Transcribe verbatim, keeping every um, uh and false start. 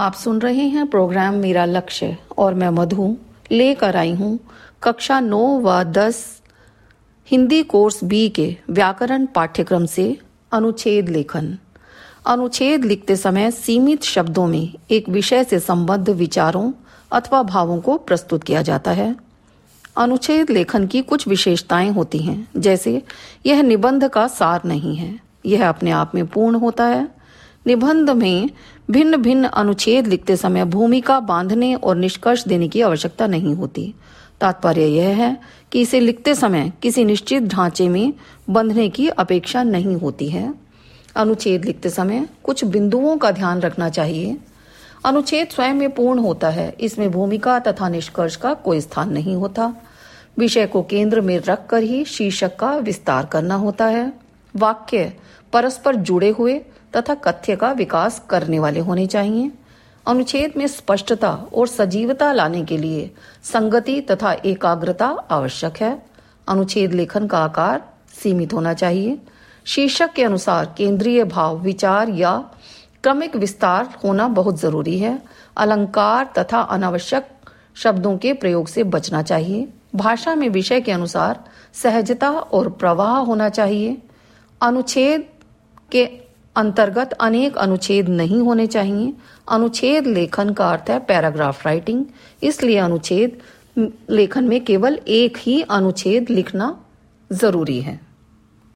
आप सुन रहे हैं प्रोग्राम मेरा लक्ष्य और मैं मधु लेकर आई हूँ कक्षा नौ व दस हिंदी कोर्स बी के व्याकरण पाठ्यक्रम से अनुच्छेद लेखन। अनुच्छेद लिखते समय सीमित शब्दों में एक विषय से संबद्ध विचारों अथवा भावों को प्रस्तुत किया जाता है। अनुच्छेद लेखन की कुछ विशेषताएं होती हैं, जैसे यह निबंध का सार नहीं है, यह अपने आप में पूर्ण होता है। निबंध में भिन्न भिन्न अनुच्छेद लिखते समय भूमिका बांधने और निष्कर्ष देने की आवश्यकता नहीं होती। तात्पर्य यह है कि इसे लिखते समय किसी निश्चित ढांचे में बंधने की अपेक्षा नहीं होती है। अनुच्छेद लिखते समय कुछ बिंदुओं का ध्यान रखना चाहिए। अनुच्छेद स्वयं में पूर्ण होता है, इसमें भूमिका तथा निष्कर्ष का कोई स्थान नहीं होता। विषय को केंद्र में रखकर ही शीर्षक का विस्तार करना होता है। वाक्य परस्पर जुड़े हुए तथा कथ्य का विकास करने वाले होने चाहिए। अनुच्छेद में स्पष्टता और सजीवता लाने के लिए संगति तथा एकाग्रता आवश्यक है। अनुच्छेद लेखन का आकार सीमित होना चाहिए। शीर्षक के अनुसार केंद्रीय भाव, विचार या क्रमिक विस्तार होना बहुत जरूरी है। अलंकार तथा अनावश्यक शब्दों के प्रयोग से बचना चाहिए। भाषा में विषय के अनुसार सहजता और प्रवाह होना चाहिए। अनुच्छेद के अंतर्गत अनेक अनुच्छेद नहीं होने चाहिए। अनुच्छेद लेखन का अर्थ है पैराग्राफ राइटिंग, इसलिए अनुच्छेद लेखन में केवल एक ही अनुच्छेद लिखना जरूरी है।